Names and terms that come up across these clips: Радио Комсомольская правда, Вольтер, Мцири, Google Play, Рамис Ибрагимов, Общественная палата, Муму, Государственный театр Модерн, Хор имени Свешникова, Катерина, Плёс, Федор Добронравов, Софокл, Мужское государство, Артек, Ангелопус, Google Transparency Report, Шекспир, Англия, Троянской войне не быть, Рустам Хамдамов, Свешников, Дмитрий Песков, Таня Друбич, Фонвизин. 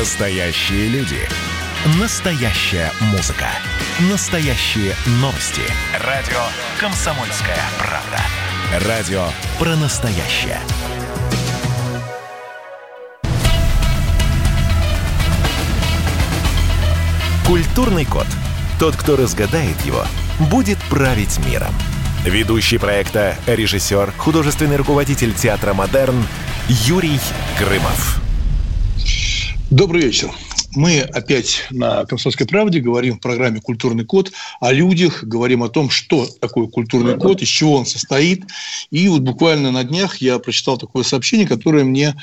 Настоящие люди. Настоящая музыка. Настоящие новости. Радио «Комсомольская правда». Радио про настоящее. Культурный код. Тот, кто разгадает его, будет править миром. Ведущий проекта, режиссер, художественный руководитель театра «Модерн» Юрий Грымов. Добрый вечер. Мы опять на «Комсомольской правде» говорим в программе «Культурный код» о людях, говорим о том, что такое культурный код, из чего он состоит. И вот буквально на днях я прочитал такое сообщение, которое мне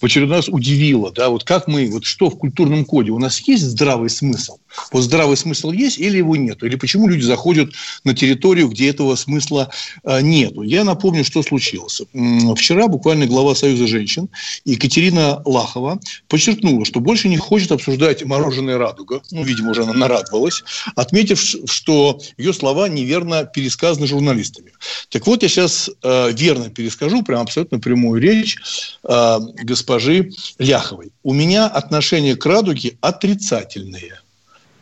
в очередной раз удивило. Да, вот как мы, вот что в культурном коде? У нас есть здравый смысл? Вот здравый смысл есть или его нет? Или почему люди заходят на территорию, где этого смысла нету? Я напомню, что случилось. Вчера буквально глава Союза женщин Екатерина Лахова подчеркнула, что больше не хочет обсуждать мороженое «Радуга». Ну, видимо, уже она нарадовалась, отметив, что ее слова неверно пересказаны журналистами. Так вот, я сейчас верно перескажу, прям абсолютно прямую речь госпожи Ляховой. «У меня отношение к «Радуге» отрицательное,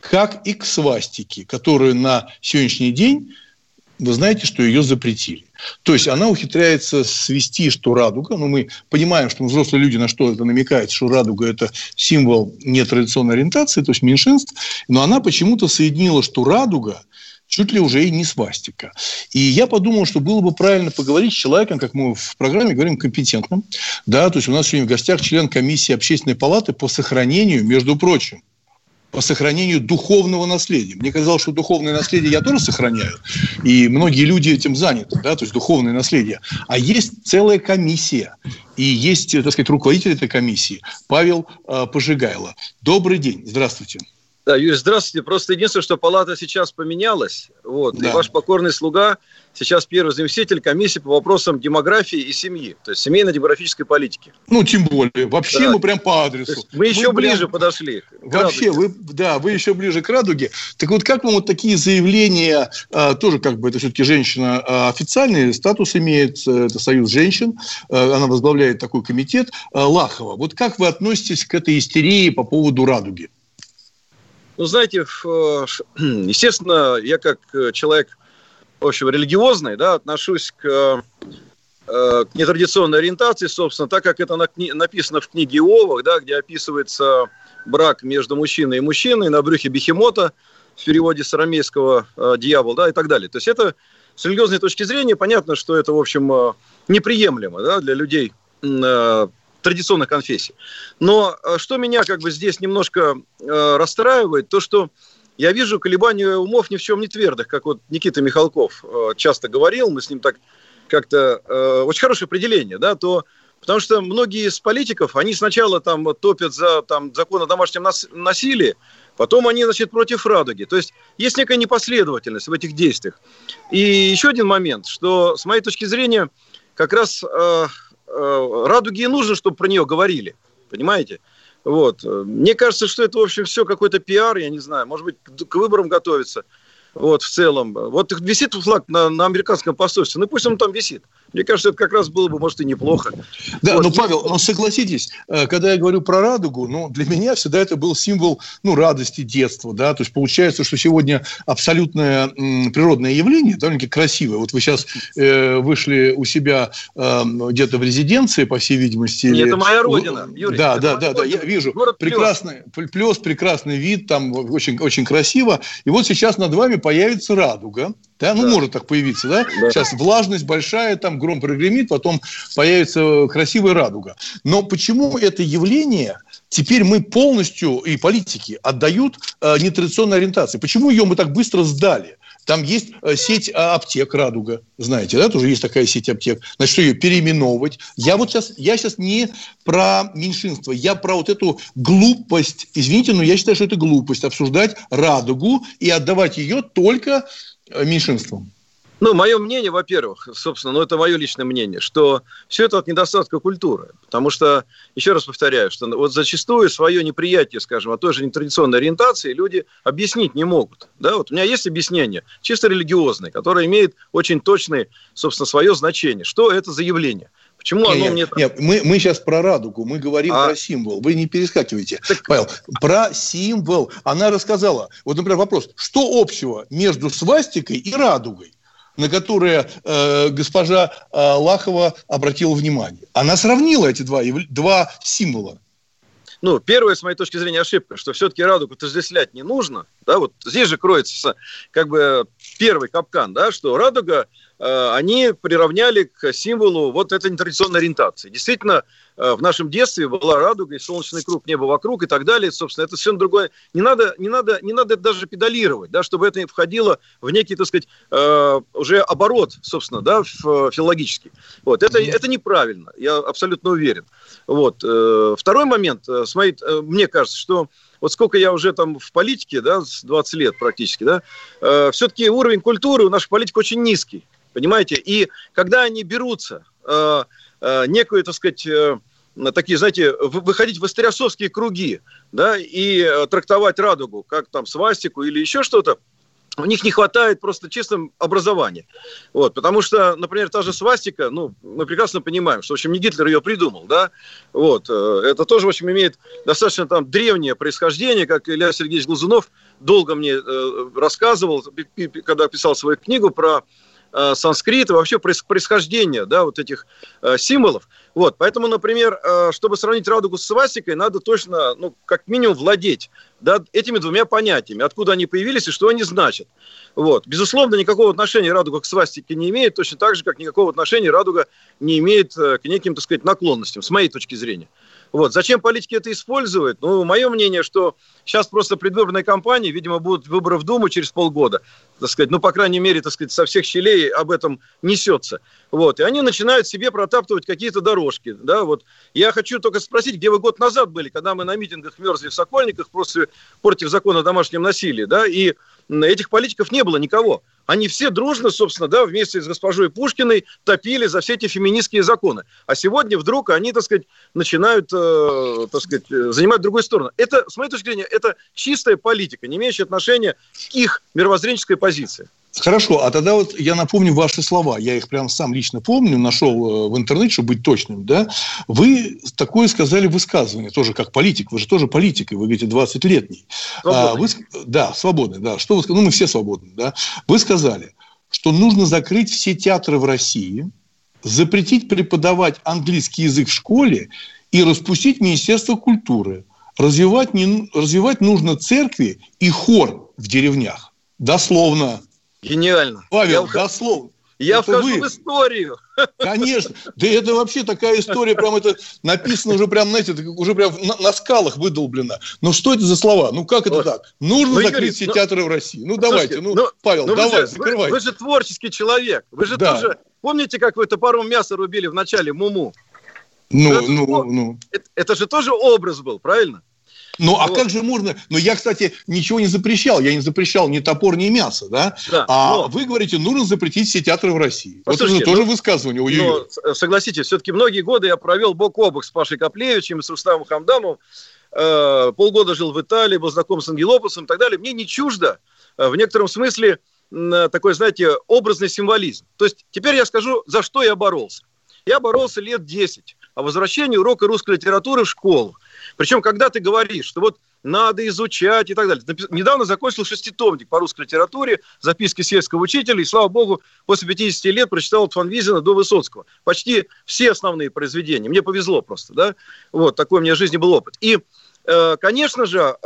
как и к свастике, которую на сегодняшний день, вы знаете, что ее запретили». То есть она ухитряется свести, что радуга, но мы понимаем, что взрослые люди на что это намекают, что радуга – это символ нетрадиционной ориентации, то есть меньшинств, но она почему-то соединила, что радуга чуть ли уже и не свастика. И я подумал, что было бы правильно поговорить с человеком, как мы в программе говорим, компетентным. Да, то есть у нас сегодня в гостях член комиссии Общественной палаты по сохранению, между прочим, по сохранению духовного наследия. Мне казалось, что духовное наследие я тоже сохраняю, и многие люди этим заняты, да, то есть духовное наследие. А есть целая комиссия, и есть, так сказать, руководитель этой комиссии, Павел Пожигайло. Добрый день, здравствуйте. Да, Юрий, здравствуйте. Просто единственное, что палата сейчас поменялась, вот, да. И ваш покорный слуга сейчас первый заместитель комиссии по вопросам демографии и семьи, то есть семейно-демографической политики. Ну, тем более. Вообще да. Мы прям по адресу. Мы еще ближе подошли. Вообще, вы еще ближе к радуге. Так вот, как вам вот такие заявления, тоже как бы это все-таки женщина официальный статус имеет, это Союз женщин, она возглавляет такой комитет, Лахова. Вот как вы относитесь к этой истерии по поводу радуги? Ну, знаете, естественно, я как человек, в общем, религиозный, да, отношусь к нетрадиционной ориентации, собственно, так как это написано в книге Иова, да, где описывается брак между мужчиной и мужчиной на брюхе бехемота, в переводе с арамейского дьявол, да, и так далее. То есть это с религиозной точки зрения понятно, что это, в общем, неприемлемо, да, для людей традиционных конфессий. Но что меня как бы здесь немножко расстраивает, то что я вижу колебания умов ни в чем не твердых, как вот Никита Михалков часто говорил, мы с ним так как-то... Очень хорошее определение, да, то... Потому что многие из политиков, они сначала там топят за там, закон о домашнем насилии, потом они, значит, против радуги. То есть есть некая непоследовательность в этих действиях. И еще один момент, что с моей точки зрения как раз... радуге и нужно, чтобы про нее говорили, понимаете? Вот. Мне кажется, что это, в общем, все какой-то пиар, я не знаю, может быть, к выборам готовится, вот, в целом. Вот висит флаг на американском посольстве, ну, пусть он там висит. Мне кажется, это как раз было бы, может, и неплохо. Да, вот. Но, Павел, ну, согласитесь, когда я говорю про радугу, ну, для меня всегда это был символ, ну, радости детства, да, то есть получается, что сегодня абсолютное природное явление, довольно-таки красивое. Вот вы сейчас вышли у себя где-то в резиденции, по всей видимости. Нет, или... это моя родина, Юрий. Да, я вижу. Город прекрасный, Плёс, прекрасный вид, там очень, очень красиво. И вот сейчас над вами появится радуга. Да? Ну, может так появиться, да? Сейчас влажность большая, там гром прогремит, потом появится красивая радуга. Но почему это явление теперь мы полностью, и политики, отдают нетрадиционной ориентации? Почему ее мы так быстро сдали? Там есть сеть аптек «Радуга». Знаете, да, тоже есть такая сеть аптек. Значит, что ее переименовывать? Я сейчас не про меньшинство, я про вот эту глупость. Извините, но я считаю, что это глупость. Обсуждать «Радугу» и отдавать ее только меньшинством. Ну, мое мнение, во-первых, собственно, ну, это мое личное мнение, что все это от недостатка культуры. Потому что, еще раз повторяю, что вот зачастую свое неприятие, скажем, от той же нетрадиционной ориентации люди объяснить не могут. Да? Вот у меня есть объяснение, чисто религиозное, которое имеет очень точное, собственно, свое значение. Что это за явление? Почему оно мне... Нет, мы сейчас про радугу, мы говорим про символ. Вы не перескакиваете, так... Павел. Про символ. Она рассказала. Вот, например, вопрос. Что общего между свастикой и радугой, на которые госпожа Лахова обратила внимание? Она сравнила эти два символа. Ну, первое, с моей точки зрения, ошибка, что все-таки радугу отождествлять не нужно. Да, вот здесь же кроется как бы первый капкан, да, что радуга они приравняли к символу вот этой нетрадиционной ориентации. Действительно, в нашем детстве была радуга, и солнечный круг, небо вокруг и так далее. Собственно, это совершенно другое. Не надо это даже педалировать, да, чтобы это не входило в некий, так сказать, уже оборот, собственно, да, филологический. Вот. Это неправильно, я абсолютно уверен. Вот. Второй момент, мне кажется, что вот сколько я уже там в политике, да, 20 лет практически, да, все-таки уровень культуры у наших политиков очень низкий. Понимаете? И когда они берутся некую, так сказать, такие, знаете, выходить в астериасовские круги, да, и трактовать радугу, как там свастику или еще что-то, у них не хватает просто чистого образования. Вот, потому что, например, та же свастика, ну, мы прекрасно понимаем, что, в общем, не Гитлер ее придумал, да, вот, это тоже, в общем, имеет достаточно там древнее происхождение, как Илья Сергеевич Глазунов долго мне рассказывал, когда писал свою книгу про санскрит и вообще происхождение, да, вот этих символов. Вот, поэтому, например, чтобы сравнить радугу с свастикой, надо точно, ну, как минимум, владеть, да, этими двумя понятиями, откуда они появились и что они значат. Вот. Безусловно, никакого отношения радуга к свастике не имеет, точно так же, как никакого отношения радуга не имеет к неким, так сказать, наклонностям, с моей точки зрения. Вот. Зачем политики это используют? Ну, мое мнение, что сейчас просто предвыборная кампания, видимо, будут выборы в Думу через полгода, так сказать, ну, по крайней мере, так сказать, со всех щелей об этом несется. Вот. И они начинают себе протаптывать какие-то дорожки. Да? Вот. Я хочу только спросить, где вы год назад были, когда мы на митингах мерзли в Сокольниках против закона о домашнем насилии, да, и этих политиков не было никого. Они все дружно, собственно, да, вместе с госпожой Пушкиной топили за все эти феминистские законы. А сегодня вдруг они, так сказать, начинают, так сказать, занимать другую сторону. Это, с моей точки зрения, это чистая политика, не имеющая отношения к их мировоззренческой позиции. Хорошо, а тогда вот я напомню ваши слова. Я их прям сам лично помню, нашел в интернете, чтобы быть точным. Да? Вы такое сказали высказывание, тоже как политик. Вы же тоже политик, и вы говорите 20-летний. Да, свободный. Да. Что вы сказали? Ну, мы все свободны. Да? Вы сказали, что нужно закрыть все театры в России, запретить преподавать английский язык в школе и распустить Министерство культуры. Развивать нужно церкви и хор в деревнях. Дословно. Гениально. Павел, дословно. Я вхожу в историю. Конечно. Да это вообще такая история, прям это написано уже прям, знаете, уже прям на скалах выдолблено. Но что это за слова? Ну, как это так? Нужно закрыть все театры в России. Ну, давайте. Павел, давай, закрывай. Вы же творческий человек. Вы же тоже... Помните, как вы топором мясо рубили в начале Муму? Ну. Это же тоже образ был, правильно? Ну, а как же можно... Ну, я, кстати, ничего не запрещал. Я не запрещал ни топор, ни мясо, да? Вы говорите, нужно запретить все театры в России. Вот это тоже высказывание. Но, согласитесь, все-таки многие годы я провел бок о бок с Пашей Каплевичем и с Рустамом Хамдамовым. Полгода жил в Италии, был знаком с Ангелопусом и так далее. Мне не чуждо, в некотором смысле, такой, знаете, образный символизм. То есть, теперь я скажу, за что я боролся. Я боролся лет 10 о возвращении урока русской литературы в школу. Причем, когда ты говоришь, что вот надо изучать и так далее. Недавно закончил шеститомник по русской литературе, записки сельского учителя, и, слава богу, после 50 лет прочитал от Фонвизина до Высоцкого. Почти все основные произведения. Мне повезло просто, да? Вот, такой у меня в жизни был опыт. И, конечно же,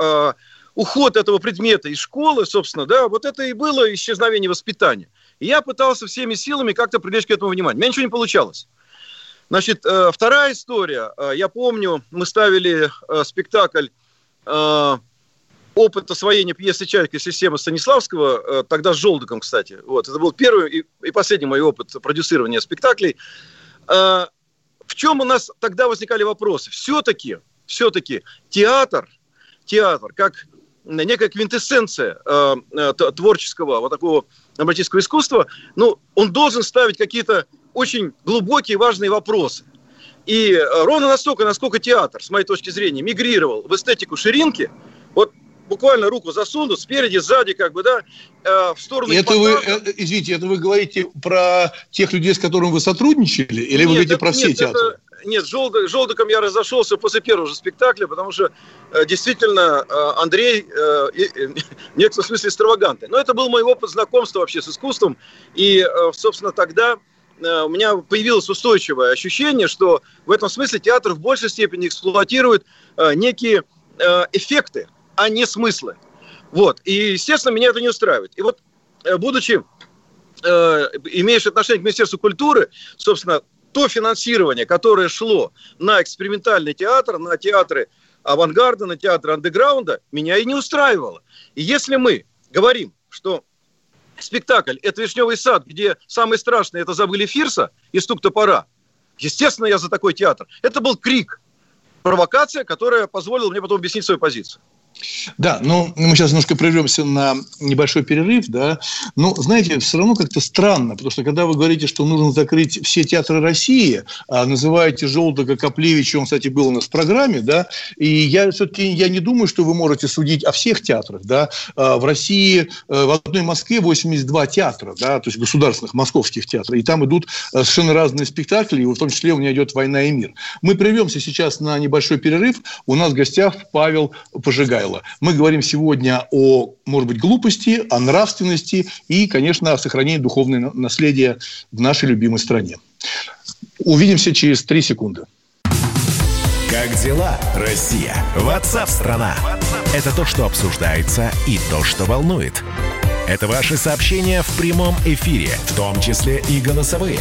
уход этого предмета из школы, собственно, да, вот это и было исчезновение воспитания. И я пытался всеми силами как-то привлечь к этому внимание. У меня ничего не получалось. Значит, вторая история. Я помню, мы ставили спектакль «Опыт освоения пьесы Чайки системы Станиславского», тогда с Жолдаком, кстати. Вот, это был первый и последний мой опыт продюсирования спектаклей. В чем у нас тогда возникали вопросы? Все-таки театр как некая квинтэссенция творческого, вот такого драматического искусства, ну, он должен ставить какие-то очень глубокие, важные вопросы. И ровно настолько, насколько театр, с моей точки зрения, мигрировал в эстетику ширинки, вот буквально руку засунут спереди, сзади, как бы, да, в сторону... Это вы, извините, это вы говорите про тех людей, с которыми вы сотрудничали, или нет, вы говорите про все театры? Нет, с Жолдаком я разошелся после первого же спектакля, потому что действительно Андрей в некотором смысле экстравагантный. Но это был мой опыт знакомства вообще с искусством, и, собственно, тогда у меня появилось устойчивое ощущение, что в этом смысле театр в большей степени эксплуатирует некие эффекты, а не смыслы. Вот. И, естественно, меня это не устраивает. И вот, будучи, имеешь отношение к Министерству культуры, собственно, то финансирование, которое шло на экспериментальный театр, на театры авангарда, на театры андеграунда, меня и не устраивало. И если мы говорим, что спектакль – это «Вишневый сад», где самое страшное – это «Забыли Фирса» и «Стук топора», естественно, я за такой театр. Это был крик, провокация, которая позволила мне потом объяснить свою позицию. Да, но мы сейчас немножко прервемся на небольшой перерыв, да. Но, знаете, все равно как-то странно, потому что, когда вы говорите, что нужно закрыть все театры России, называете Жолдака, Каплевича, он, кстати, был у нас в программе, да, и я все-таки не думаю, что вы можете судить о всех театрах, да. В России, в одной Москве 82 театра, да, то есть государственных, московских театров, и там идут совершенно разные спектакли, и в том числе у меня идет «Война и мир». Мы прервемся сейчас на небольшой перерыв, у нас в гостях Павел Пожигайло. Мы говорим сегодня о, может быть, глупости, о нравственности и, конечно, о сохранении духовного наследия в нашей любимой стране. Увидимся через 3 секунды. Как дела, Россия? Ватсап-страна! Это то, что обсуждается и то, что волнует. Это ваши сообщения в прямом эфире, в том числе и голосовые.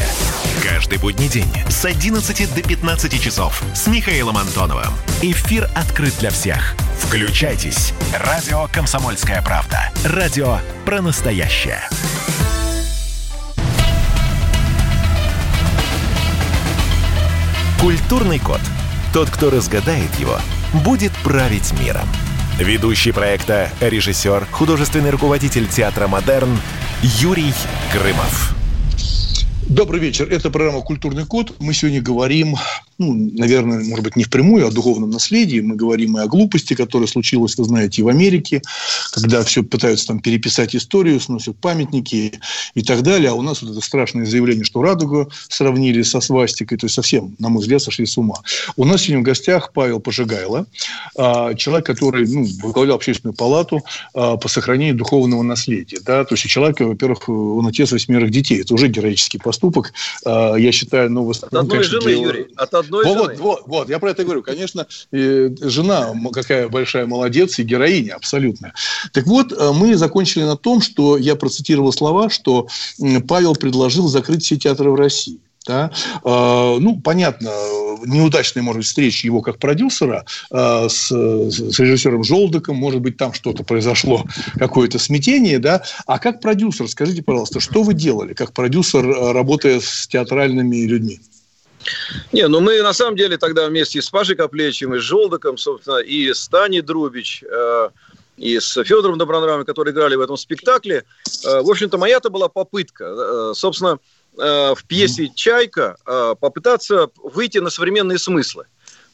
Каждый будний день с 11 до 15 часов с Михаилом Антоновым. Эфир открыт для всех. Включайтесь. Радио «Комсомольская правда». Радио про настоящее. Культурный код. Тот, кто разгадает его, будет править миром. Ведущий проекта, режиссер, художественный руководитель театра «Модерн» Юрий Грымов. Добрый вечер. Это программа «Культурный код». Мы сегодня говорим, наверное, может быть, не впрямую, о духовном наследии. Мы говорим и о глупости, которая случилась, вы знаете, и в Америке, когда все пытаются там переписать историю, сносят памятники и так далее. А у нас вот это страшное заявление, что радугу сравнили со свастикой. То есть, совсем, на мой взгляд, сошли с ума. У нас сегодня в гостях Павел Пожигайло, человек, который возглавлял Общественную палату по сохранению духовного наследия. Да? То есть, человек, во-первых, он отец 8 детей. Это уже героический поступок, я считаю, но... От одной жены, Юрий, от одной жены. Вот, я про это говорю. Конечно, жена какая большая молодец и героиня абсолютно. Так вот, мы закончили на том, что я процитировал слова, что Павел предложил закрыть все театры в России. Да? Понятно, неудачная, может быть, встреча его как продюсера с режиссером Жолдаком, может быть, там что-то произошло, какое-то смятение, да? А как продюсер, скажите, пожалуйста, что вы делали как продюсер, работая с театральными людьми? Мы на самом деле тогда вместе с Пашей Каплевичем и с Жолдаком, собственно, и с Таней Друбич, и с Федором Добронравовым, которые играли в этом спектакле, в общем-то, моя-то была попытка, собственно, в пьесе «Чайка» попытаться выйти на современные смыслы.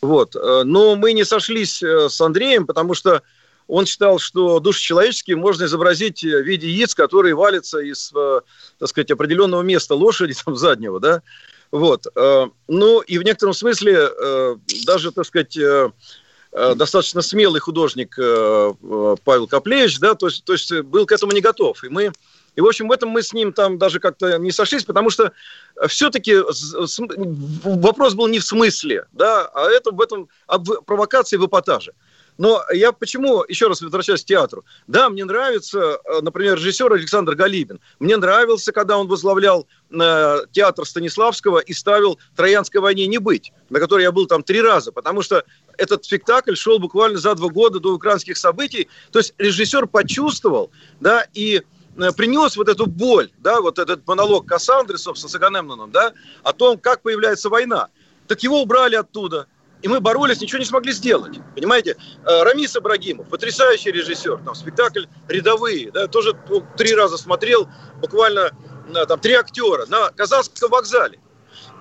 Вот. Но мы не сошлись с Андреем, потому что он считал, что души человеческие можно изобразить в виде яиц, которые валятся из, так сказать, определенного места лошади, там, заднего, да. Вот. И в некотором смысле даже, так сказать, достаточно смелый художник Павел Каплевич, да, то есть был к этому не готов. И, в общем, в этом мы с ним там даже как-то не сошлись, потому что все-таки вопрос был не в смысле, да, а это в этом провокации в эпатаже. Но я почему, еще раз возвращаюсь к театру, да, мне нравится, например, режиссер Александр Галибин, мне нравился, когда он возглавлял театр Станиславского и ставил «Троянской войне не быть», на которой я был там 3 раза, потому что этот спектакль шел буквально за 2 года до украинских событий, то есть режиссер почувствовал, да, и... принес вот эту боль, да, вот этот монолог Кассандры, собственно, с Агамемноном, да, о том, как появляется война. Так его убрали оттуда, и мы боролись, ничего не смогли сделать, понимаете? Рамис Ибрагимов, потрясающий режиссер, там, спектакль «Рядовые», да, тоже 3 раза смотрел, буквально, там, 3 актера на Казанском вокзале.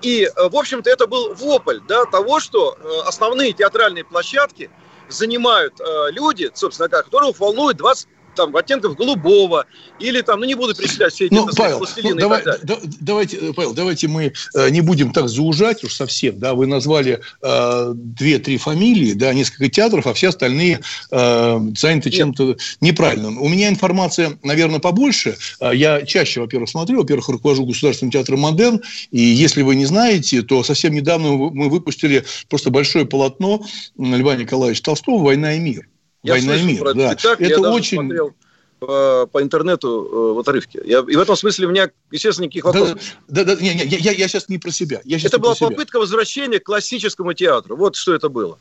И, в общем-то, это был вопль, да, того, что основные театральные площадки занимают люди, собственно, которых волнует 20 там, оттенков голубого, или там, ну, не буду перечислять все эти пластилины и так далее. Давайте, Павел, давайте мы не будем так заужать уж совсем, да, вы назвали 2-3 фамилии, да, несколько театров, а все остальные заняты чем-то неправильным. У меня информация, наверное, побольше, я чаще, во-первых, смотрю, во-первых, руковожу Государственным театром Модерн, и если вы не знаете, то совсем недавно мы выпустили просто большое полотно Льва Николаевича Толстого «Война и мир». «Война и мир», да. Спектакль. Это я даже очень... смотрел по интернету в отрывке. И в этом смысле у меня, естественно, никаких вопросов. Я сейчас не про себя. Это была попытка возвращения к классическому театру. Вот что это было.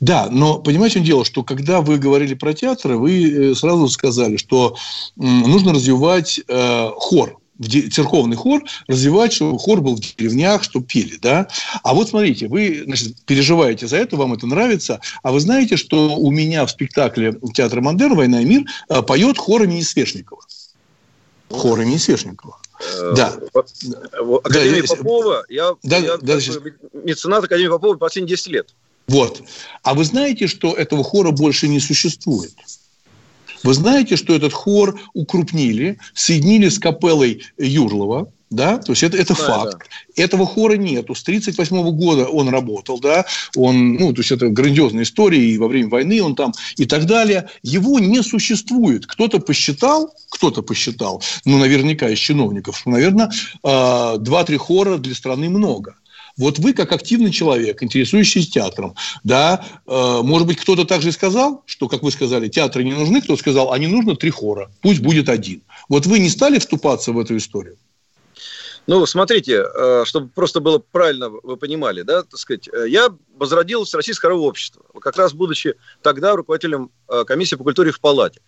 Да, но понимаете, в чем дело, что когда вы говорили про театры, вы сразу сказали, что нужно развивать хор. Церковный хор развивать, чтобы хор был в деревнях, чтобы пели, да. А вот смотрите, вы, значит, переживаете за это, вам это нравится, а вы знаете, что у меня в спектакле театра Модерн «Война и мир» поет хор имени Свешникова. Хор имени Свешникова. Да. Академия Попова, я меценат Академии Попова последние 10 лет. Вот. А вы знаете, что этого хора больше не существует? Вы знаете, что этот хор укрупнили, соединили с капеллой Юрлова, да, то есть это факт. Да. Этого хора нету. С 1938 года он работал, да, он, ну, то есть это грандиозная история, и во время войны он там, и так далее. Его не существует. Кто-то посчитал, ну, наверняка из чиновников, что, наверное, 2-3 хора для страны много. Вот вы, как активный человек, интересующийся театром, да, может быть, кто-то также и сказал, что, как вы сказали, театры не нужны, кто-то сказал, а не нужно 3 хора, пусть будет один. Вот вы не стали вступаться в эту историю? Ну, смотрите, чтобы просто было правильно, вы понимали, да, так сказать, я возродил Всероссийское хоровое общество, как раз будучи тогда руководителем комиссии по культуре в палате.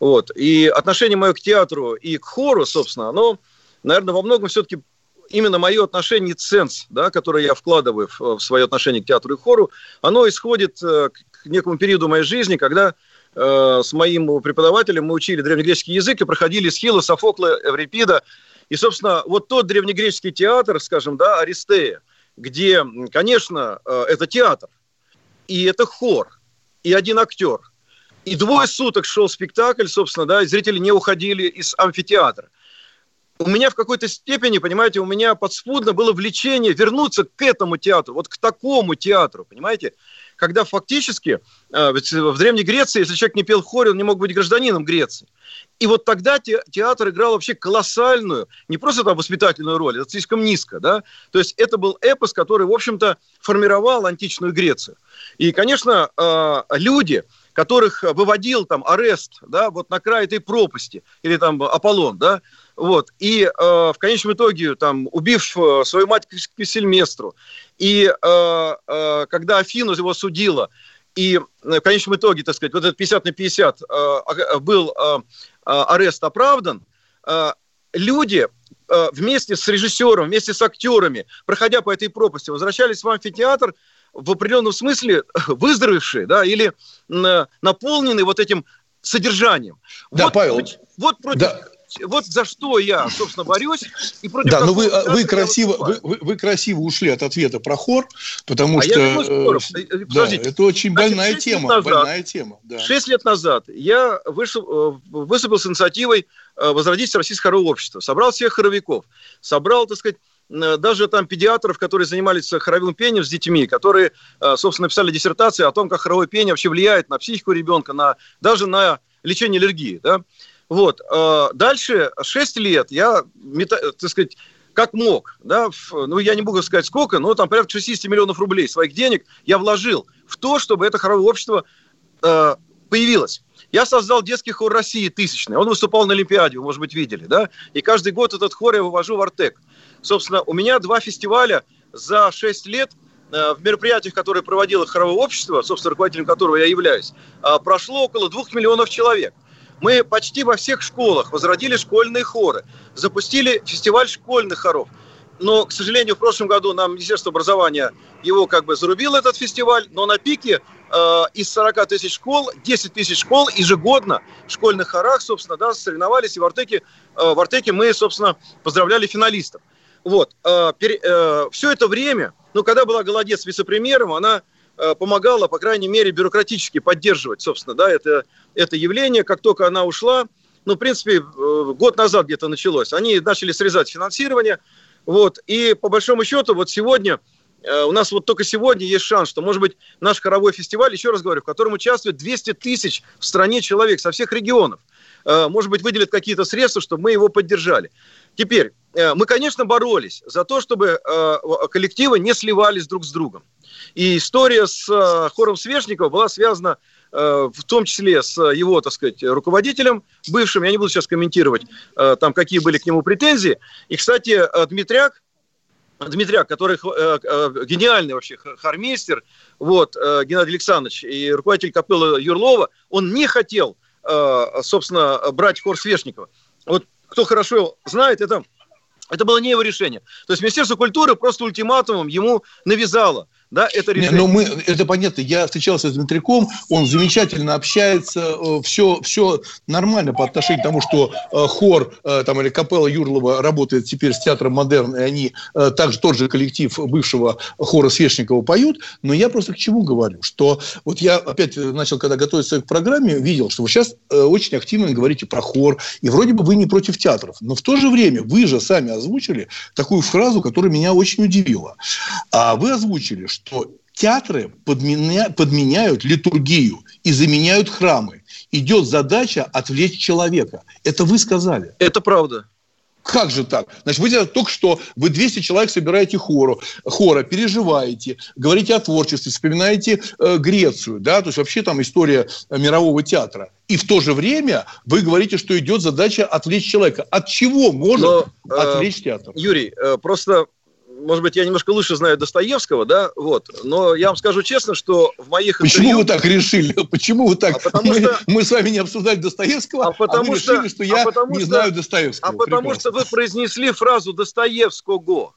Вот. И отношение мое к театру и к хору, собственно, оно, наверное, во многом все-таки... Именно мое отношение, ценз, да, которое я вкладываю в свое отношение к театру и хору, оно исходит к некому периоду моей жизни, когда с моим преподавателем мы учили древнегреческий язык и проходили Эсхила, Софокла, Эврипида. И, собственно, вот тот древнегреческий театр, скажем, да, Аристея, где, конечно, это театр, и это хор, и один актер. И 2 суток шел спектакль, собственно, да, и зрители не уходили из амфитеатра. У меня в какой-то степени, понимаете, у меня подспудно было влечение вернуться к этому театру, вот к такому театру, понимаете? Когда фактически в Древней Греции, если человек не пел в хоре, он не мог быть гражданином Греции. И вот тогда театр играл вообще колоссальную, не просто там воспитательную роль, это слишком низко, да? То есть это был эпос, который, в общем-то, формировал античную Грецию. И, конечно, люди... которых выводил там Арест, да, вот на край этой пропасти, или там Аполлон, да, вот, и в конечном итоге, там, убив свою мать Квесельместру, и когда Афину его судила, и в конечном итоге, так сказать, вот этот 50/50 был Арест оправдан, люди вместе с режиссером, вместе с актерами, проходя по этой пропасти, возвращались в амфитеатр, в определенном смысле выздоровевшие, да, или наполненные вот этим содержанием. Да, вот, Павел. Вот против... Да. Вот за что я, собственно, борюсь. И против да, но вы красиво ушли от ответа про хор, потому что... Я да, это очень больная тема. Назад, больная тема, да. 6 лет назад я выступил с инициативой возродить Всероссийское хоровое общество. Собрал всех хоровиков. Собрал, так сказать, даже там педиатров, которые занимались хоровым пением с детьми, которые, собственно, писали диссертации о том, как хоровое пение вообще влияет на психику ребенка, даже на лечение аллергии, да. Вот. Дальше 6 лет я, так сказать, как мог, да, ну, я не могу сказать сколько, но там порядка 60 миллионов рублей своих денег я вложил в то, чтобы это хоровое общество появилось. Я создал Детский хор России 1000-й. Он выступал на Олимпиаде, вы, может быть, видели, да? И каждый год этот хор я вывожу в Артек. Собственно, у меня 2 фестиваля за 6 лет в мероприятиях, которые проводило хоровое общество, собственно, руководителем которого я являюсь, прошло около 2 миллионов человек. Мы почти во всех школах возродили школьные хоры, запустили фестиваль школьных хоров. Но, к сожалению, в прошлом году нам Министерство образования его как бы зарубило, этот фестиваль, но на пике из 40 тысяч школ, 10 тысяч школ ежегодно в школьных хорах, собственно, да, соревновались, и в Артеке мы, собственно, поздравляли финалистов. Вот. Все это время, ну, когда была Голодец вице-премьером, она помогала, по крайней мере, бюрократически поддерживать, собственно, да, это явление. Как только она ушла, ну, в принципе, год назад где-то началось, они начали срезать финансирование, вот, и по большому счету вот сегодня, у нас вот только сегодня есть шанс, что, может быть, наш хоровой фестиваль, еще раз говорю, в котором участвует 200 тысяч в стране человек со всех регионов, может быть, выделят какие-то средства, чтобы мы его поддержали. Теперь, мы, конечно, боролись за то, чтобы коллективы не сливались друг с другом. И история с хором Свешникова была связана в том числе с его, так сказать, руководителем бывшим. Я не буду сейчас комментировать, там, какие были к нему претензии. И, кстати, Дмитряк, который гениальный вообще хормейстер, вот, Геннадий Александрович и руководитель капеллы Юрлова, он не хотел, собственно, брать хор Свешникова. Вот кто хорошо знает, это было не его решение. То есть Министерство культуры просто ультиматумом ему навязало. Да, это решение. Это понятно. Я встречался с Дмитряком, он замечательно общается, все нормально по отношению к тому, что хор там, или капелла Юрлова работает теперь с театром Модерн, и они также тот же коллектив бывшего хора Свешникова поют. Но я просто к чему говорю, что вот я опять начал, когда готовиться к программе, видел, что вы сейчас очень активно говорите про хор, и вроде бы вы не против театров, но в то же время вы же сами озвучили такую фразу, которая меня очень удивила. А вы озвучили, что театры подменяют литургию и заменяют храмы. Идет задача отвлечь человека. Это вы сказали. Это правда. Как же так? Значит, вы только что 200 человек собираете хора, переживаете, говорите о творчестве, вспоминаете Грецию, да, то есть вообще там история мирового театра. И в то же время вы говорите, что идет задача отвлечь человека. От чего может отвлечь театр? Юрий, просто... Может быть, я немножко лучше знаю Достоевского, да, вот. Но я вам скажу честно, что в моих интервью... Почему вы так решили? Почему вы так? А потому что... Мы с вами не обсуждали Достоевского, решили, что я не знаю Достоевского. Потому что вы произнесли фразу Достоевского,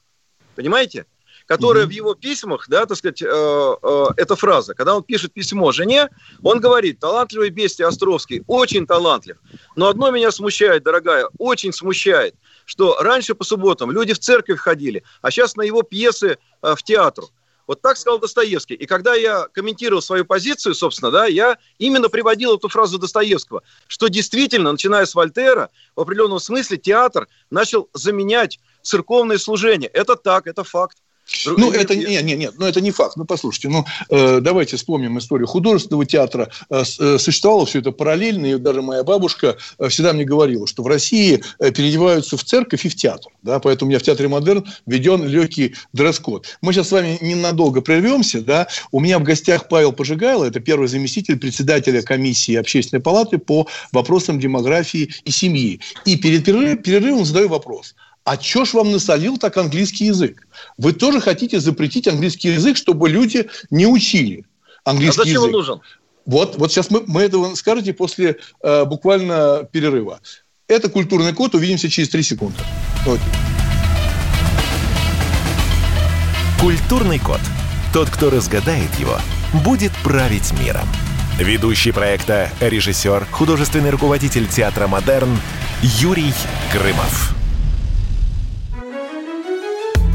понимаете? Которая в его письмах, да, так сказать, эта фраза. Когда он пишет письмо жене, он говорит: талантливый бестия Островский, очень талантлив. Но одно меня смущает, дорогая, очень смущает, что раньше по субботам люди в церковь ходили, а сейчас на его пьесы в театр. Вот так сказал Достоевский. И когда я комментировал свою позицию, собственно, да, я именно приводил эту фразу Достоевского, что действительно, начиная с Вольтера, в определенном смысле театр начал заменять церковные служения. Это так, это факт. Это не факт. Послушайте, давайте вспомним историю художественного театра. Существовало все это параллельно, и даже моя бабушка всегда мне говорила, что в России переодеваются в церковь и в театр. Да, поэтому у меня в театре Модерн введен легкий дресс-код. Мы сейчас с вами ненадолго прервемся. Да? У меня в гостях Павел Пожигайло, это первый заместитель председателя комиссии Общественной палаты по вопросам демографии и семьи. И перед перерывом задаю вопрос. А чё ж вам насолил так английский язык? Вы тоже хотите запретить английский язык, чтобы люди не учили английский язык? А зачем он нужен? Вот сейчас мы этого скажете после буквально перерыва. Это «Культурный код». Увидимся через 3 секунды. Вот. «Культурный код». Тот, кто разгадает его, будет править миром. Ведущий проекта, режиссер, художественный руководитель театра «Модерн» Юрий Грымов.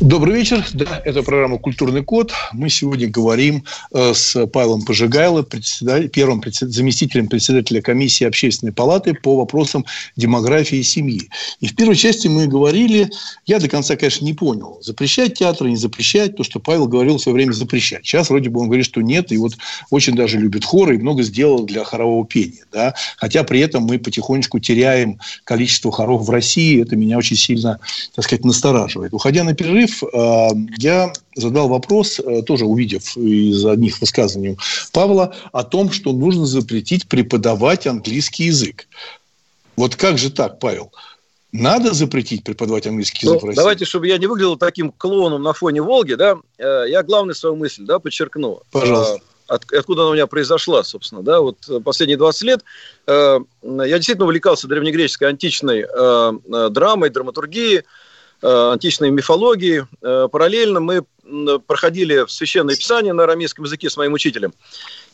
Добрый вечер. Да, это программа «Культурный код». Мы сегодня говорим с Павелом Пожигайло, первым заместителем председателя комиссии Общественной палаты по вопросам демографии и семьи. И в первой части мы говорили, я до конца, конечно, не понял, запрещать театр, не запрещать, то, что Павел говорил в свое время запрещать. Сейчас вроде бы он говорит, что нет, и вот очень даже любит хоры и много сделал для хорового пения. Да? Хотя при этом мы потихонечку теряем количество хоров в России, это меня очень сильно, так сказать, настораживает. Уходя на перерыв, перерыв, я задал вопрос, тоже увидев из одних высказываний Павла, о том, что нужно запретить преподавать английский язык. Вот как же так, Павел? Надо запретить преподавать английский язык в России? Давайте, чтобы я не выглядел таким клоуном на фоне Волги, да, я главную свою мысль, да, подчеркну. Пожалуйста. Откуда она у меня произошла, собственно, да, вот последние 20 лет я действительно увлекался древнегреческой античной драмой, драматургией, античной мифологией. Параллельно мы проходили священное писание на арамейском языке с моим учителем.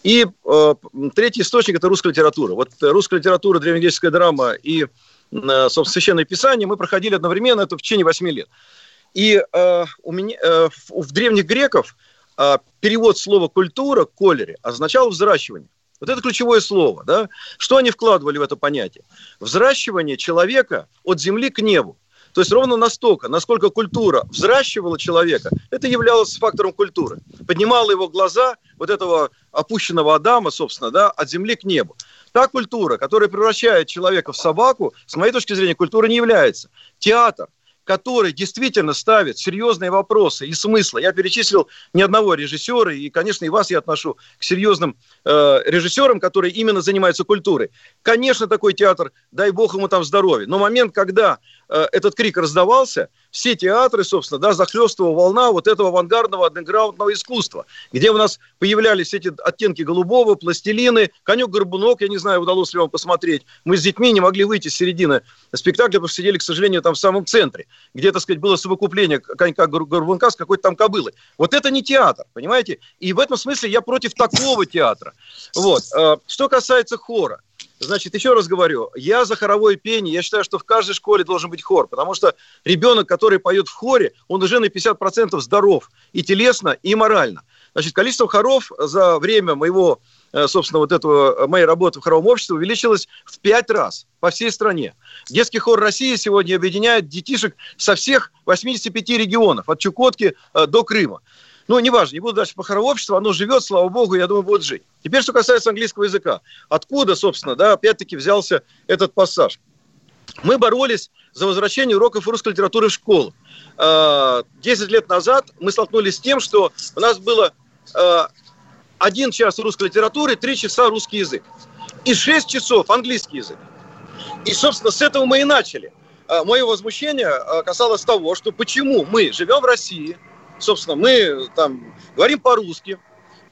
И третий источник – это русская литература. Вот русская литература, древнегреческая драма и, собственно, священное писание мы проходили одновременно, это в течение 8 лет. И у меня, в древних греков перевод слова «культура», «колере» означал «взращивание». Вот это ключевое слово. Да? Что они вкладывали в это понятие? Взращивание человека от земли к небу. То есть ровно настолько, насколько культура взращивала человека, это являлось фактором культуры. Поднимало его глаза вот этого опущенного Адама, собственно, да, от земли к небу. Та культура, которая превращает человека в собаку, с моей точки зрения, культура не является. Театр, который действительно ставит серьезные вопросы и смыслы. Я перечислил ни одного режиссера, и, конечно, и вас я отношу к серьезным режиссерам, которые именно занимаются культурой. Конечно, такой театр, дай бог ему там здоровья. Но момент, когда этот крик раздавался, все театры, собственно, да, захлестывала волна вот этого авангардного, андеграундного искусства, где у нас появлялись эти оттенки голубого, пластилины, конек-горбунок, я не знаю, удалось ли вам посмотреть. Мы с детьми не могли выйти с середины спектакля, потому что сидели, к сожалению, там в самом центре, где, так сказать, было совокупление конька-горбунка с какой-то там кобылой. Вот это не театр, понимаете? И в этом смысле я против такого театра. Вот. Что касается хора. Значит, еще раз говорю, я за хоровое пение, я считаю, что в каждой школе должен быть хор, потому что ребенок, который поет в хоре, он уже на 50% здоров и телесно, и морально. Значит, количество хоров за время моего, собственно, вот этого, моей работы в хоровом обществе увеличилось в 5 раз по всей стране. Детский хор России сегодня объединяет детишек со всех 85 регионов, от Чукотки до Крыма. Ну, неважно, не буду дальше по хоровому обществу, оно живет, слава богу, я думаю, будет жить. Теперь, что касается английского языка. Откуда, собственно, да, опять-таки взялся этот пассаж? Мы боролись за возвращение уроков русской литературы в школу. 10 лет назад мы столкнулись с тем, что у нас было 1 час русской литературы, 3 часа русский язык. И 6 часов английский язык. И, собственно, с этого мы и начали. Мое возмущение касалось того, что почему мы живем в России, собственно, мы там говорим по-русски.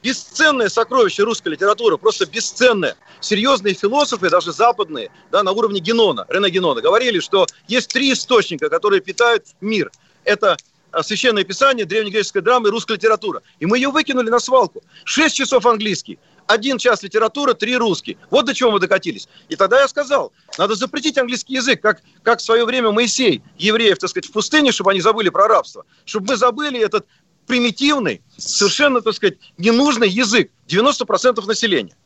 Бесценное сокровище русской литературы, просто бесценное. Серьезные философы, даже западные, да, на уровне Генона, Рене Генона, говорили, что есть 3 источника, которые питают мир. Это священное писание, древнегреческая драма и русская литература. И мы ее выкинули на свалку. 6 часов английский, 1 час литература, 3 русский. Вот до чего мы докатились. И тогда я сказал, надо запретить английский язык, как в свое время Моисей евреев, так сказать, в пустыне, чтобы они забыли про рабство. Чтобы мы забыли этот примитивный, совершенно, так сказать, ненужный язык 90% населения.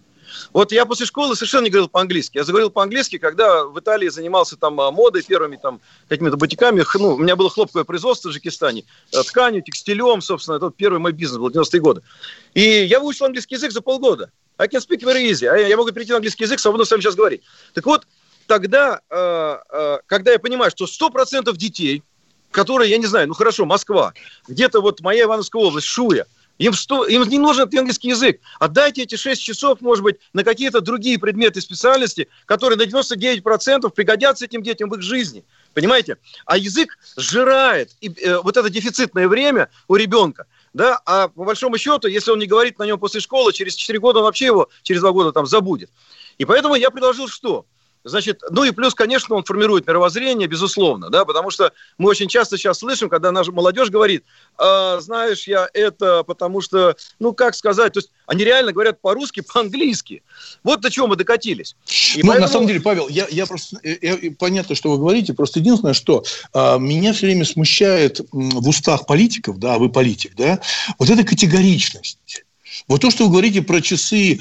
Вот я после школы совершенно не говорил по-английски. Я заговорил по-английски, когда в Италии занимался там модой, первыми там какими-то бутиками. Ну, у меня было хлопковое производство в Таджикистане, тканью, текстилем, собственно. Это первый мой бизнес был, 90-е годы. И я выучил английский язык за полгода. I can speak very easy. Я могу перейти на английский язык, свободно с вами сейчас говорить. Так вот, тогда, когда я понимаю, что 100% детей, которые, я не знаю, ну хорошо, Москва, где-то вот моя Ивановская область, Шуя, им не нужен этот английский язык. Отдайте эти 6 часов, может быть, на какие-то другие предметы специальности, которые на 99% пригодятся этим детям в их жизни. Понимаете? А язык сжирает вот это дефицитное время у ребенка. Да? А по большому счету, если он не говорит на нем после школы, через 4 года он вообще его через 2 года там забудет. И поэтому я предложил что? Значит, ну и плюс, конечно, он формирует мировоззрение, безусловно, да, потому что мы очень часто сейчас слышим, когда наша молодежь говорит, знаешь, я это, потому что, ну, как сказать, то есть они реально говорят по-русски, по-английски. Вот до чего мы докатились. И ну, поэтому... на самом деле, Павел, я просто, понятно, что вы говорите, просто единственное, что меня все время смущает в устах политиков, да, вы политик, да, вот эта категоричность. Вот то, что вы говорите про часы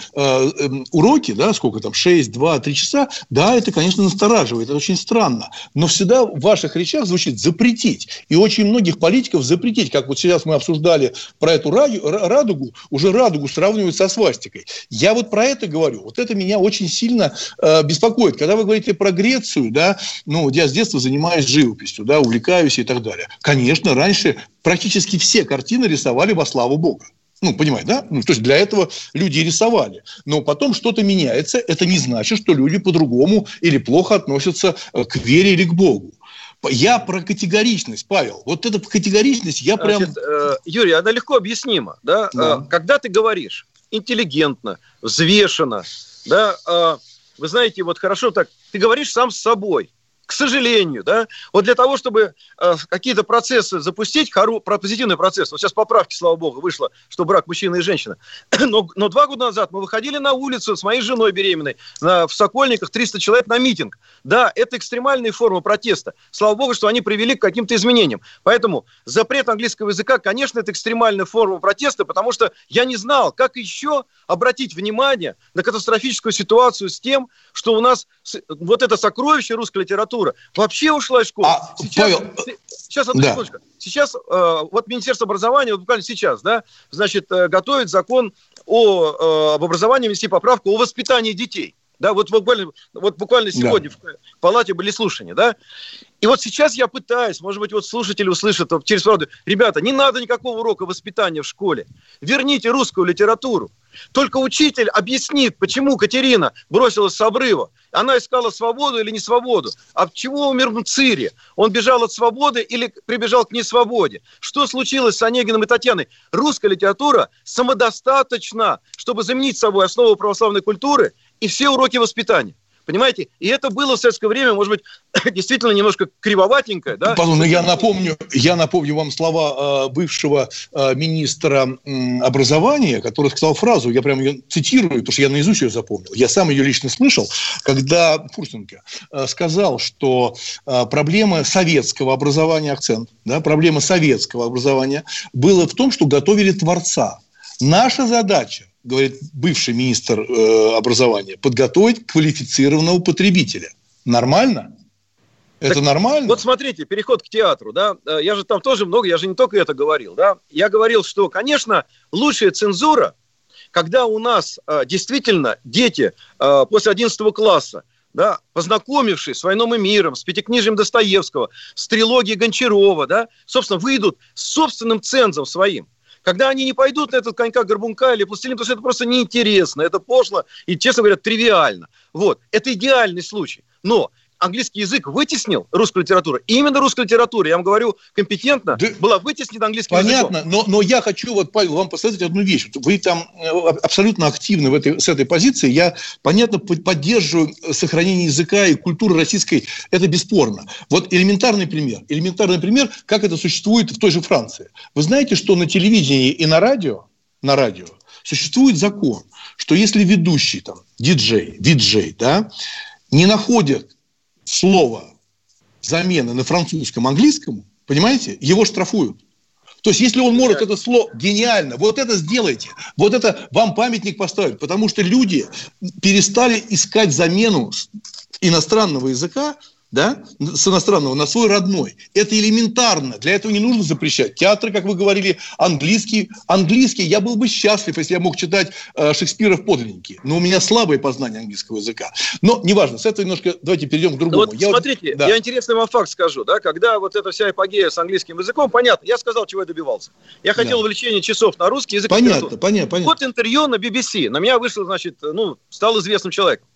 уроки, да, сколько там, 6, 2, 3 часа, да, это, конечно, настораживает, это очень странно. Но всегда в ваших речах звучит запретить. И очень многих политиков запретить. Как вот сейчас мы обсуждали про эту радугу, уже радугу сравнивают со свастикой. Я вот про это говорю. Вот это меня очень сильно беспокоит. Когда вы говорите про Грецию, да, ну, я с детства занимаюсь живописью, да, увлекаюсь и так далее. Конечно, раньше практически все картины рисовали во славу Бога. Ну, понимаете, да? Ну, то есть, для этого люди рисовали. Но потом что-то меняется. Это не значит, что люди по-другому или плохо относятся к вере или к Богу. Я про категоричность, Павел. Вот эта категоричность я прям... Значит, Юрий, она легко объяснима. Да? Да. Когда ты говоришь интеллигентно, взвешенно, да, вы знаете, вот хорошо так, ты говоришь сам с собой. К сожалению, да, вот для того, чтобы какие-то процессы запустить, позитивный процесс, вот сейчас поправки, слава богу, вышло, что брак мужчины и женщины, но 2 года назад мы выходили на улицу с моей женой беременной, в Сокольниках 300 человек на митинг. Да, это экстремальные формы протеста. Слава богу, что они привели к каким-то изменениям. Поэтому запрет английского языка, конечно, это экстремальная форма протеста, потому что я не знал, как еще обратить внимание на катастрофическую ситуацию с тем, что у нас вот это сокровище русской литературы вообще ушла из школы. Сейчас, вот Министерство образования, вот буквально сейчас, да, значит, готовит закон об образовании, внести поправку о воспитании детей. Да, вот буквально сегодня в палате были слушания, да. И вот сейчас я пытаюсь, может быть, вот слушатели услышат вот через правду, ребята, не надо никакого урока воспитания в школе. Верните русскую литературу. Только учитель объяснит, почему Катерина бросилась с обрыва. Она искала свободу или не свободу. От чего умер Мцири? Он бежал от свободы или прибежал к несвободе? Что случилось с Онегином и Татьяной? Русская литература самодостаточна, чтобы заменить собой основу православной культуры и все уроки воспитания. Понимаете? И это было в советское время, может быть, действительно немножко кривоватенькое. Да? Павел, но я напомню вам слова бывшего министра образования, который сказал фразу, я прям ее цитирую, потому что я наизусть ее запомнил. Я сам ее лично слышал, когда Фурсенко сказал, что проблема советского образования, акцент, да, проблема советского образования была в том, что готовили творца. Наша задача, говорит бывший министр образования, подготовить квалифицированного потребителя. Нормально? Это так, нормально? Вот смотрите, переход к театру, да? Я же там тоже много, я же не только это говорил, да? Я говорил, что, конечно, лучшая цензура, когда у нас действительно дети после 11 класса, да, познакомившись с «Войной и миром», с «Пятикнижием» Достоевского, с трилогией Гончарова, да, собственно, выйдут с собственным цензом своим. Когда они не пойдут на этот «Конька-горбунка» или «Пластилин», потому что это просто неинтересно, это пошло и, честно говоря, тривиально. Вот. Это идеальный случай. Но английский язык вытеснил русскую литературу. И именно русская литература, я вам говорю, компетентно, да, была вытеснена английским языком. Понятно, но я хочу, вот, Павел, вам посоветовать одну вещь. Вы там абсолютно активны с этой позиции. Я, понятно, поддерживаю сохранение языка и культуры российской. Это бесспорно. Вот элементарный пример, как это существует в той же Франции. Вы знаете, что на телевидении и на радио существует закон, что если ведущий, там, диджей, да, не находит слово замены на французском, английском, понимаете, его штрафуют. То есть, если он может это слово... Гениально. Вот это сделайте. Вот это вам памятник поставить. Потому что люди перестали искать замену иностранного языка, да, с иностранного на свой родной. Это элементарно. Для этого не нужно запрещать. Театры, как вы говорили, английский. Я был бы счастлив, если я мог читать Шекспира в подлиннике. Но у меня слабое познание английского языка. Но неважно. С этого немножко давайте перейдем к другому. Вот, смотрите, я интересный вам факт скажу. Да, когда вот эта вся эпопея с английским языком, понятно, я сказал, чего я добивался. Я хотел увеличения часов на русский язык. Понятно. Вот интервью на BBC. На меня вышло, значит, стал известным человеком.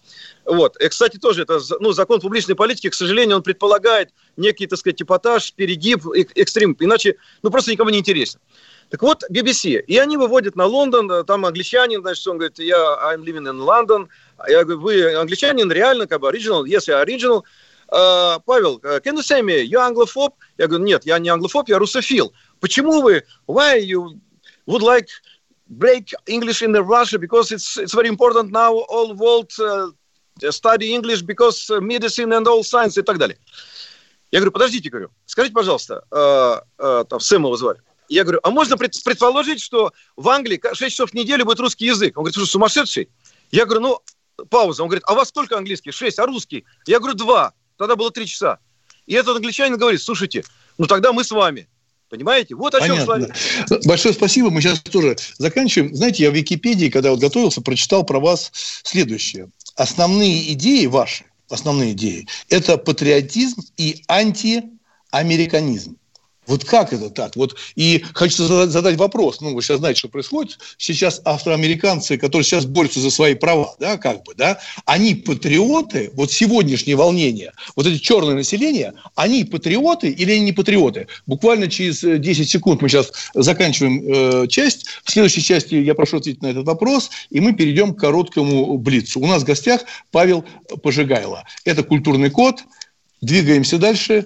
Вот. И, кстати, тоже это, закон публичной политики, к сожалению, он предполагает некий, так сказать, эпатаж, перегиб, экстрим. Иначе, просто никому не интересно. Так вот, BBC. И они выводят на Лондон, там англичанин, значит, он говорит, I'm living in London. Я говорю, вы англичанин, реально, как бы, original, yes, I original. Павел, can you say me, you anglophobe? Я говорю, нет, я не англофоб, я русофил. Почему вы, why you would like break English in Russia, because it's very important now, all world... study English because medicine and all science и так далее. Я говорю, подождите, скажите, пожалуйста, там Сэм его звали. Я говорю, а можно предположить, что в Англии 6 часов в неделю будет русский язык? Он говорит, что сумасшедший? Я говорю, ну, пауза. Он говорит, а у вас сколько английский? 6, а русский? Я говорю, 2. Тогда было 3 часа. И этот англичанин говорит, слушайте, ну тогда мы с вами. Понимаете? Вот о чем с вами. Большое спасибо. Мы сейчас тоже заканчиваем. Знаете, я в Википедии, когда вот готовился, прочитал про вас следующее. Основные идеи ваши, основные идеи, это патриотизм и антиамериканизм. Вот как это так? Вот, и хочу задать вопрос. Ну, вы сейчас знаете, что происходит. Сейчас афроамериканцы, которые сейчас борются за свои права, да, как бы, да, они патриоты, вот сегодняшнее волнение, вот это черное население, они патриоты или они не патриоты? Буквально через 10 секунд мы сейчас заканчиваем часть. В следующей части я прошу ответить на этот вопрос, и мы перейдем к короткому блицу. У нас в гостях Павел Пожигайло. Это «Культурный код». Двигаемся дальше.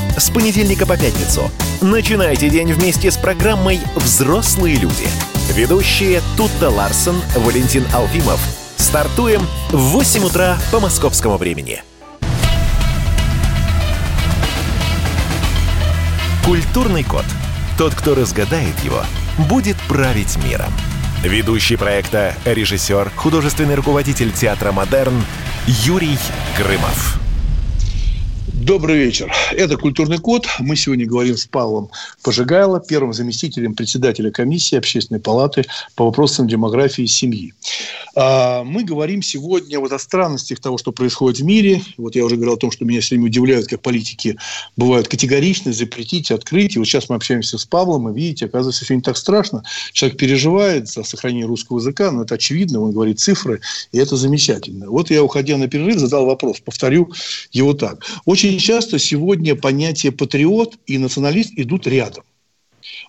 С понедельника по пятницу. Начинайте день вместе с программой «Взрослые люди». Ведущие Тутта Ларсен, Валентин Алфимов. Стартуем в 8 утра по московскому времени. Культурный код. Тот, кто разгадает его, будет править миром. Ведущий проекта, режиссер, художественный руководитель театра «Модерн» Юрий Грымов. Добрый вечер. Это «Культурный код». Мы сегодня говорим с Павлом Пожигайло, первым заместителем председателя комиссии Общественной палаты по вопросам демографии и семьи. Мы говорим сегодня вот о странностях того, что происходит в мире. Вот я уже говорил о том, что меня все время удивляют, как политики бывают категоричны, запретить, открыть. И вот сейчас мы общаемся с Павлом, и видите, оказывается, все не так страшно. Человек переживает за сохранение русского языка, но это очевидно, он говорит цифры, и это замечательно. Вот я, уходя на перерыв, задал вопрос, повторю его так. Очень часто сегодня понятия патриот и националист идут рядом.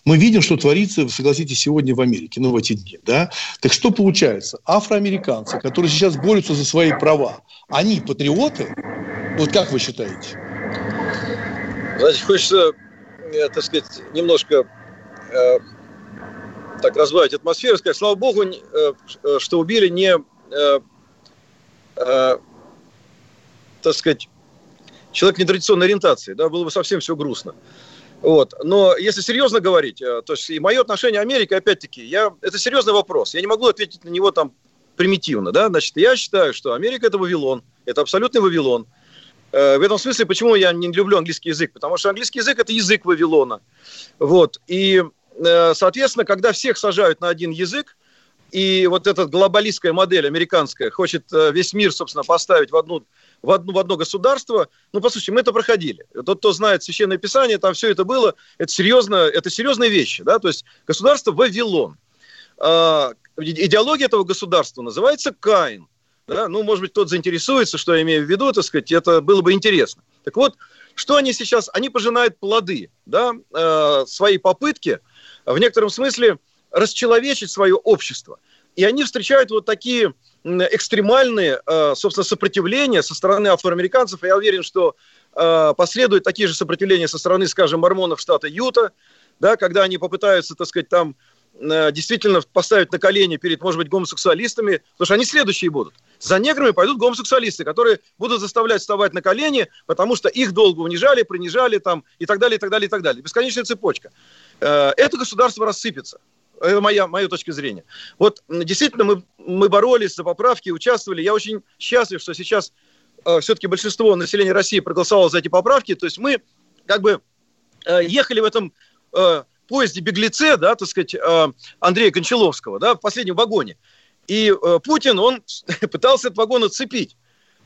Мы видим, что творится, согласитесь, сегодня в Америке, ну, в эти дни, да? Так что получается? Афроамериканцы, которые сейчас борются за свои права, они патриоты? Вот как вы считаете? Значит, хочется, так сказать, немножко так разбавить атмосферу, сказать, слава богу, что убили не, так сказать, человек нетрадиционной ориентации, да, было бы совсем все грустно. Вот. Но если серьезно говорить, то есть и мое отношение к Америке, опять-таки, это серьезный вопрос. Я не могу ответить на него там примитивно. Да? Значит, я считаю, что Америка – это Вавилон. Это абсолютный Вавилон. В этом смысле, почему я не люблю английский язык? Потому что английский язык – это язык Вавилона. Вот. И, соответственно, когда всех сажают на один язык, и вот эта глобалистская модель американская хочет весь мир, собственно, поставить в одно государство, ну, послушайте, мы это проходили. Тот, кто знает Священное Писание, там все это было, это серьезные вещи, да, то есть государство Вавилон. Идеология этого государства называется Каин, да? Ну, может быть, кто-то заинтересуется, что я имею в виду, так сказать, это было бы интересно. Так вот, что они сейчас, они пожинают плоды, да, свои попытки, в некотором смысле, расчеловечить свое общество. И они встречают вот такие экстремальные, собственно, сопротивления со стороны афроамериканцев. Я уверен, что последуют такие же сопротивления со стороны, скажем, мормонов штата Юта, да, когда они попытаются, так сказать, там действительно поставить на колени перед, может быть, гомосексуалистами, потому что они следующие будут. За неграми пойдут гомосексуалисты, которые будут заставлять вставать на колени, потому что их долго унижали, принижали там, и так далее, и так далее, и так далее. Бесконечная цепочка. Это государство рассыпется. Это моя точка зрения. Вот действительно мы боролись за поправки, участвовали. Я очень счастлив, что сейчас все-таки большинство населения России проголосовало за эти поправки. То есть мы как бы ехали в этом поезде-беглеце, да, так сказать, Андрея Кончаловского, да, в последнем вагоне. И Путин, он пытался этот вагон отцепить.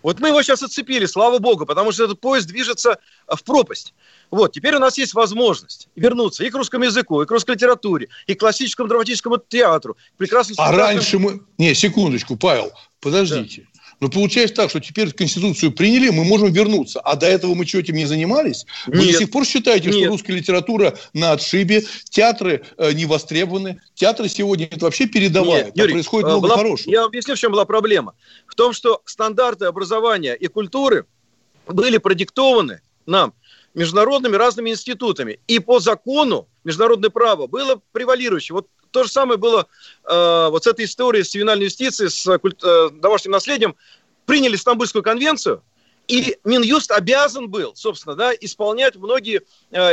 Вот мы его сейчас отцепили, слава богу, потому что этот поезд движется в пропасть. Вот, теперь у нас есть возможность вернуться и к русскому языку, и к русской литературе, и к классическому драматическому театру. Прекрасно. А раньше мы... Не, секундочку, Павел, подождите. Да. Но получается так, что теперь Конституцию приняли, мы можем вернуться. А до этого мы чего, этим не занимались? Вы до сих пор считаете, что русская литература на отшибе, театры не востребованы, театры сегодня это вообще передовая, там Юрий, происходит много хорошего. Я объясню, в чем была проблема. В том, что стандарты образования и культуры были продиктованы нам международными разными институтами. И по закону международное право было превалирующее. Вот то же самое было вот с этой историей, с ювенальной юстицией, с домашним наследием. Приняли Стамбульскую конвенцию, и Минюст обязан был, собственно, исполнять многие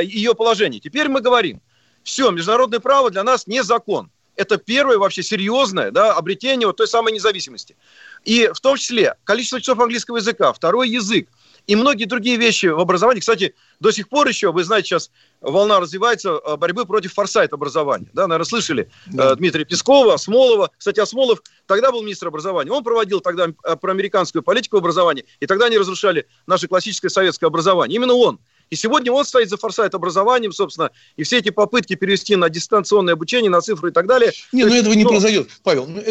ее положения. Теперь мы говорим, все, международное право для нас не закон. Это первое вообще серьезное обретение вот той самой независимости. И в том числе количество часов английского языка, второй язык, и многие другие вещи в образовании. Кстати, до сих пор еще, вы знаете, сейчас волна развивается борьбы против форсайт образования. Да, наверное, слышали Дмитрия Пескова, Осмолова. Кстати, Осмолов тогда был министр образования. Он проводил тогда проамериканскую политику образования. И тогда они разрушали наше классическое советское образование. Именно он. И сегодня он стоит за форсайт образованием, собственно, и все эти попытки перевести на дистанционное обучение, на цифры и так далее. Нет, но этого не произойдет, Павел. Но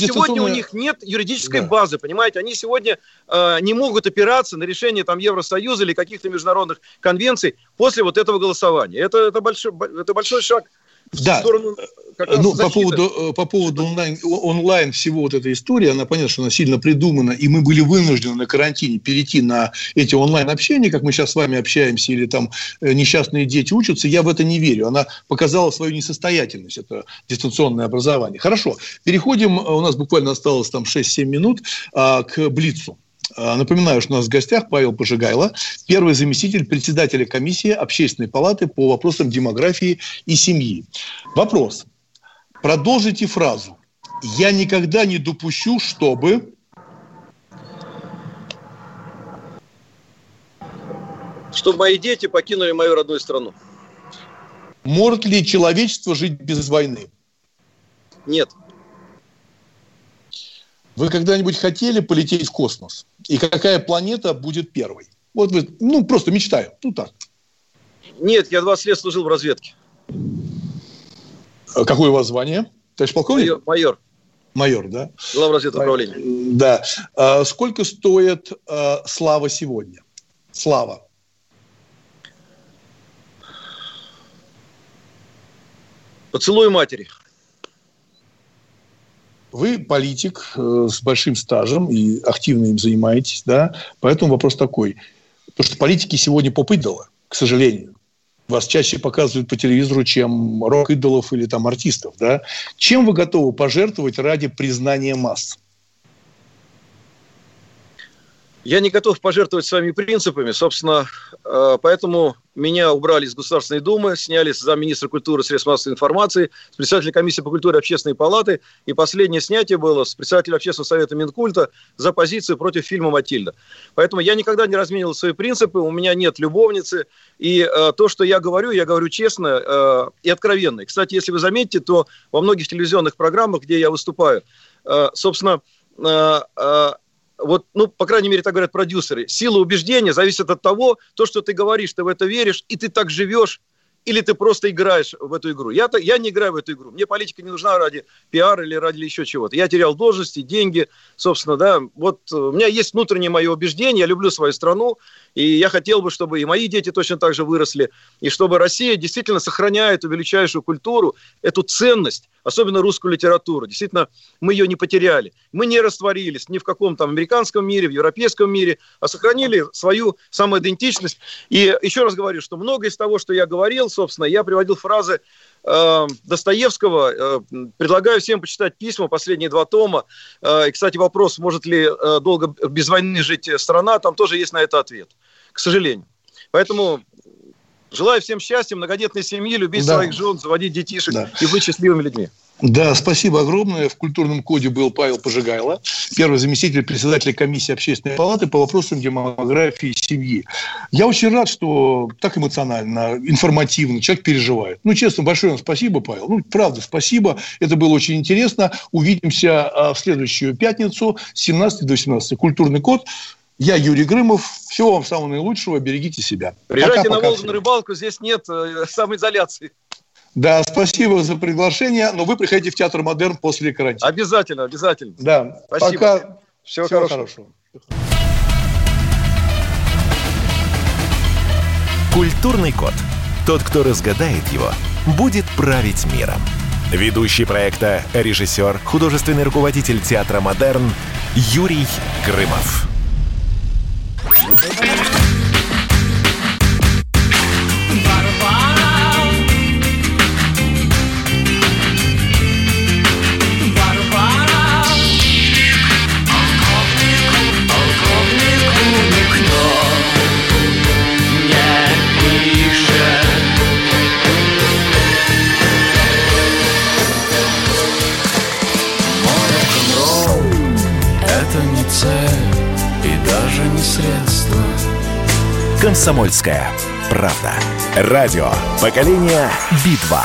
сегодня у них нет юридической базы, понимаете? Они сегодня не могут опираться на решение там, Евросоюза или каких-то международных конвенций после вот этого голосования. Это большой шаг. Да, ну, по поводу онлайн всего вот этой истории, она, понятно, что она сильно придумана, и мы были вынуждены на карантине перейти на эти онлайн-общения, как мы сейчас с вами общаемся, или там несчастные дети учатся, я в это не верю. Она показала свою несостоятельность, это дистанционное образование. Хорошо, переходим, у нас буквально осталось там 6-7 минут, к Блицу. Напоминаю, что у нас в гостях Павел Пожигайло, первый заместитель председателя комиссии Общественной палаты по вопросам демографии и семьи. Вопрос. Продолжите фразу. Я никогда не допущу, чтобы... Чтобы мои дети покинули мою родную страну. Может ли человечество жить без войны? Нет. Вы когда-нибудь хотели полететь в космос? И какая планета будет первой? Вот вы, просто мечтаю. Так. Нет, я 20 лет служил в разведке. Какое у вас звание? Товарищ полковник? Майор. Майор, да? Главразведуправления. Да. Сколько стоит слава сегодня? Слава. Поцелуй матери. Вы политик с большим стажем и активно им занимаетесь, да? Поэтому вопрос такой. Потому что политики сегодня поп-идолы, к сожалению. Вас чаще показывают по телевизору, чем рок-идолов или там артистов, да? Чем вы готовы пожертвовать ради признания масс? Я не готов пожертвовать своими принципами. Собственно, поэтому меня убрали из Государственной Думы, сняли с замминистра культуры и средств массовой информации, с председателя комиссии по культуре Общественной палаты. И последнее снятие было с председателя Общественного совета Минкульта за позицию против фильма «Матильда». Поэтому я никогда не разменивал свои принципы, у меня нет любовницы. И то, что я говорю честно и откровенно. Кстати, если вы заметите, то во многих телевизионных программах, где я выступаю, собственно... по крайней мере, так говорят продюсеры, сила убеждения зависит от того, что ты говоришь, ты в это веришь, и ты так живешь, или ты просто играешь в эту игру. Я не играю в эту игру. Мне политика не нужна ради пиара или ради еще чего-то. Я терял должности, деньги, собственно, да. Вот у меня есть внутреннее мое убеждение, я люблю свою страну, и я хотел бы, чтобы и мои дети точно так же выросли, и чтобы Россия действительно сохраняла эту величайшую культуру, эту ценность, особенно русскую литературу. Действительно, мы ее не потеряли. Мы не растворились ни в каком там американском мире, в европейском мире, а сохранили свою самоидентичность. И еще раз говорю, что многое из того, что я говорил, собственно, я приводил фразы Достоевского. Предлагаю всем почитать письма, последние 2 тома. И, кстати, вопрос, может ли долго без войны жить страна, там тоже есть на это ответ, к сожалению. Поэтому... Желаю всем счастья, многодетной семьи, любить своих жен, заводить детишек и быть счастливыми людьми. Да, спасибо огромное. В культурном коде был Павел Пожигайло, первый заместитель председателя комиссии Общественной палаты по вопросам демографии семьи. Я очень рад, что так эмоционально, информативно человек переживает. Честно, большое вам спасибо, Павел. Правда, спасибо. Это было очень интересно. Увидимся в следующую пятницу с 17 до 18. Культурный код. Я Юрий Грымов. Всего вам самого наилучшего. Берегите себя. Приезжайте на Волгу на рыбалку. Здесь нет самоизоляции. Да, спасибо за приглашение. Но вы приходите в Театр Модерн после карантина. Обязательно, обязательно. Да. Спасибо. Пока. Всего хорошего. Культурный код. Тот, кто разгадает его, будет править миром. Ведущий проекта, режиссер, художественный руководитель театра «Модерн» Юрий Грымов. «Комсомольская правда». Радио. Поколение. Битва.